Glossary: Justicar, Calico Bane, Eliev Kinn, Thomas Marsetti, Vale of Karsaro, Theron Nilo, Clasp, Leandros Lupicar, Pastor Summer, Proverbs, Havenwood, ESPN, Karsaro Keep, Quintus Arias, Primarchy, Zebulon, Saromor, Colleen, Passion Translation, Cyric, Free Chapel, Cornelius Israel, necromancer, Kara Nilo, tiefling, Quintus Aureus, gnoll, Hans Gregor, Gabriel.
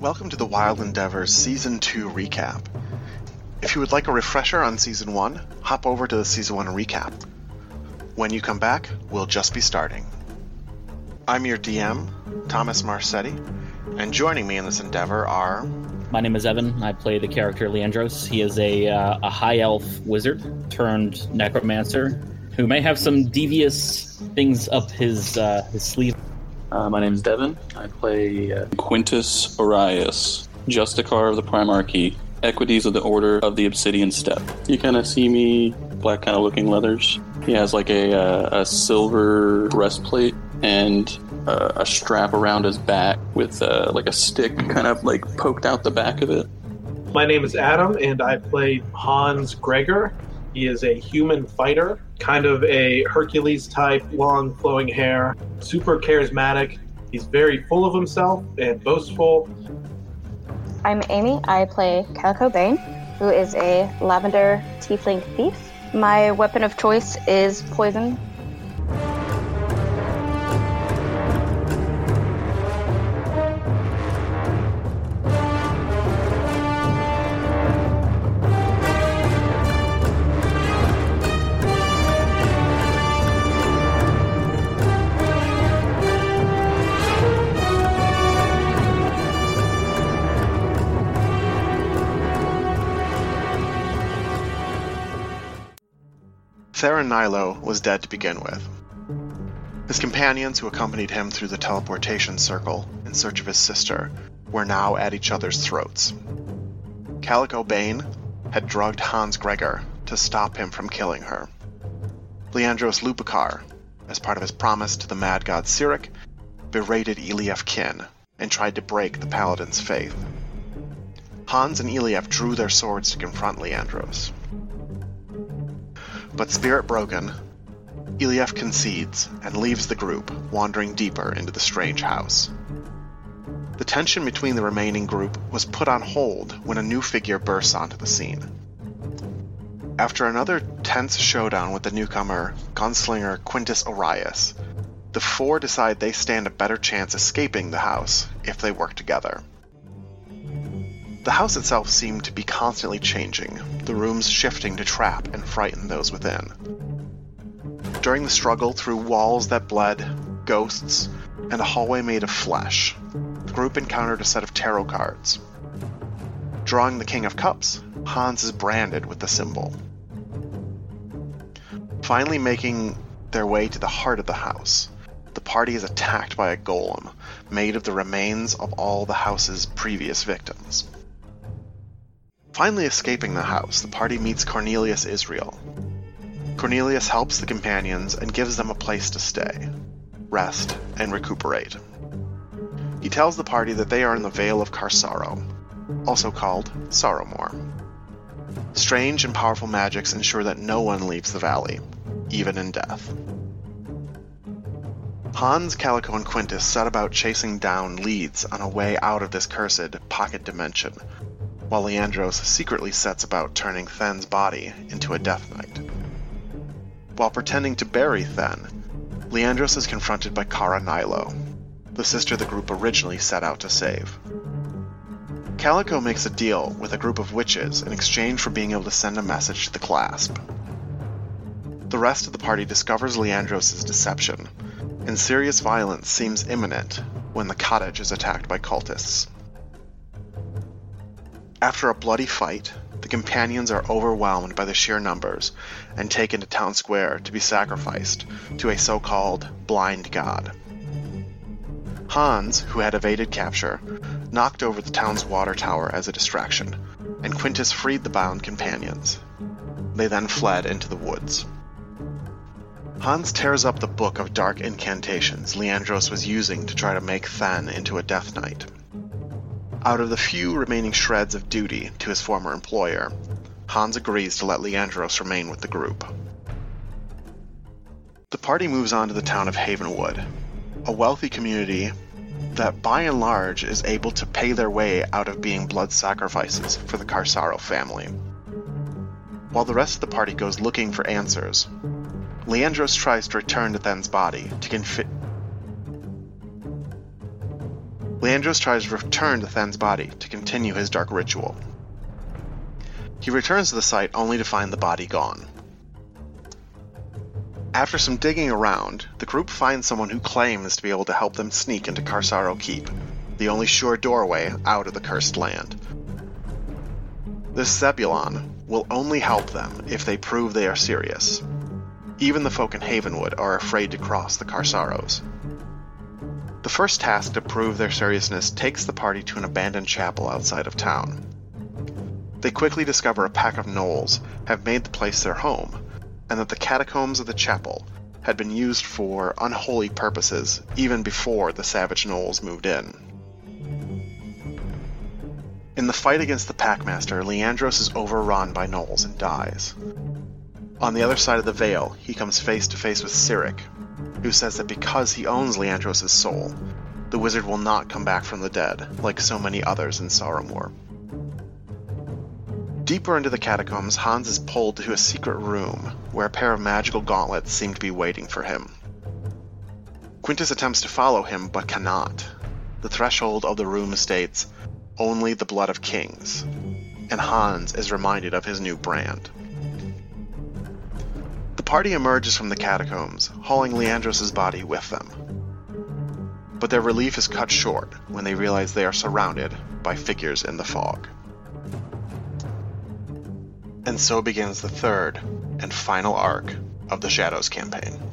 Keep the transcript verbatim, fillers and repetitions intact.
Welcome to the Wild Endeavors Season two Recap. If you would like a refresher on Season one, hop over to the Season one Recap. When you come back, we'll just be starting. I'm your D M, Thomas Marsetti, and joining me in this endeavor are... My name is Evan. I play the character Leandros. He is a, uh, a high elf wizard turned necromancer who may have some devious things up his, uh, his sleeve. Uh, my name's Devin. I play uh, Quintus Arias, Justicar of the Primarchy, Equities of the Order of the Obsidian Step. You kind of see me, black kind of looking leathers. He has like a uh, a silver breastplate and uh, a strap around his back with uh, like a stick kind of like poked out the back of it. My name is Adam, and I play Hans Gregor. He is a human fighter, kind of a Hercules-type, long, flowing hair, super charismatic. He's very full of himself and boastful. I'm Amy. I play Calico Bane, who is a lavender tiefling thief. My weapon of choice is poison. Theron Nilo was dead to begin with. His companions who accompanied him through the teleportation circle in search of his sister were now at each other's throats. Calico Bane had drugged Hans Gregor to stop him from killing her. Leandros Lupicar, as part of his promise to the mad god Cyric, berated Eliev Kinn and tried to break the paladin's faith. Hans and Eliev drew their swords to confront Leandros. But spirit broken, Eliev concedes and leaves the group, wandering deeper into the strange house. The tension between the remaining group was put on hold when a new figure bursts onto the scene. After another tense showdown with the newcomer, gunslinger Quintus Aureus, the four decide they stand a better chance escaping the house if they work together. The house itself seemed to be constantly changing, the rooms shifting to trap and frighten those within. During the struggle through walls that bled, ghosts, and a hallway made of flesh, the group encountered a set of tarot cards. Drawing the King of Cups, Hans is branded with the symbol. Finally making their way to the heart of the house, the party is attacked by a golem made of the remains of all the house's previous victims. Finally escaping the house, the party meets Cornelius Israel. Cornelius helps the companions and gives them a place to stay, rest, and recuperate. He tells the party that they are in the Vale of Karsaro, also called Saromor. Strange and powerful magics ensure that no one leaves the valley, even in death. Hans, Calico, and Quintus set about chasing down leads on a way out of this cursed pocket dimension, while Leandros secretly sets about turning Then's body into a Death Knight. While pretending to bury Then, Leandros is confronted by Kara Nilo, the sister the group originally set out to save. Calico makes a deal with a group of witches in exchange for being able to send a message to the Clasp. The rest of the party discovers Leandros' deception, and serious violence seems imminent when the cottage is attacked by cultists. After a bloody fight, the companions are overwhelmed by the sheer numbers and taken to town square to be sacrificed to a so-called blind god. Hans, who had evaded capture, knocked over the town's water tower as a distraction, and Quintus freed the bound companions. They then fled into the woods. Hans tears up the book of dark incantations Leandros was using to try to make Than into a Death Knight. Out of the few remaining shreds of duty to his former employer, Hans agrees to let Leandros remain with the group. The party moves on to the town of Havenwood, a wealthy community that by and large is able to pay their way out of being blood sacrifices for the Karsaro family. While the rest of the party goes looking for answers, Leandros tries to return to Then's body to confit... Leandros tries to return to Then's body to continue his dark ritual. He returns to the site only to find the body gone. After some digging around, the group finds someone who claims to be able to help them sneak into Karsaro Keep, the only sure doorway out of the cursed land. This Zebulon will only help them if they prove they are serious. Even the folk in Havenwood are afraid to cross the Karsaros. The first task to prove their seriousness takes the party to an abandoned chapel outside of town. They quickly discover a pack of gnolls have made the place their home, and that the catacombs of the chapel had been used for unholy purposes even before the savage gnolls moved in. In the fight against the Packmaster, Leandros is overrun by gnolls and dies. On the other side of the veil, he comes face to face with Cyric, who says that because he owns Leandros' soul, the wizard will not come back from the dead, like so many others in Saromor. Deeper into the catacombs, Hans is pulled to a secret room where a pair of magical gauntlets seem to be waiting for him. Quintus attempts to follow him, but cannot. The threshold of the room states, "Only the blood of kings," and Hans is reminded of his new brand. The party emerges from the catacombs, hauling Leandros' body with them. But their relief is cut short when they realize they are surrounded by figures in the fog. And so begins the third and final arc of the Shadows campaign.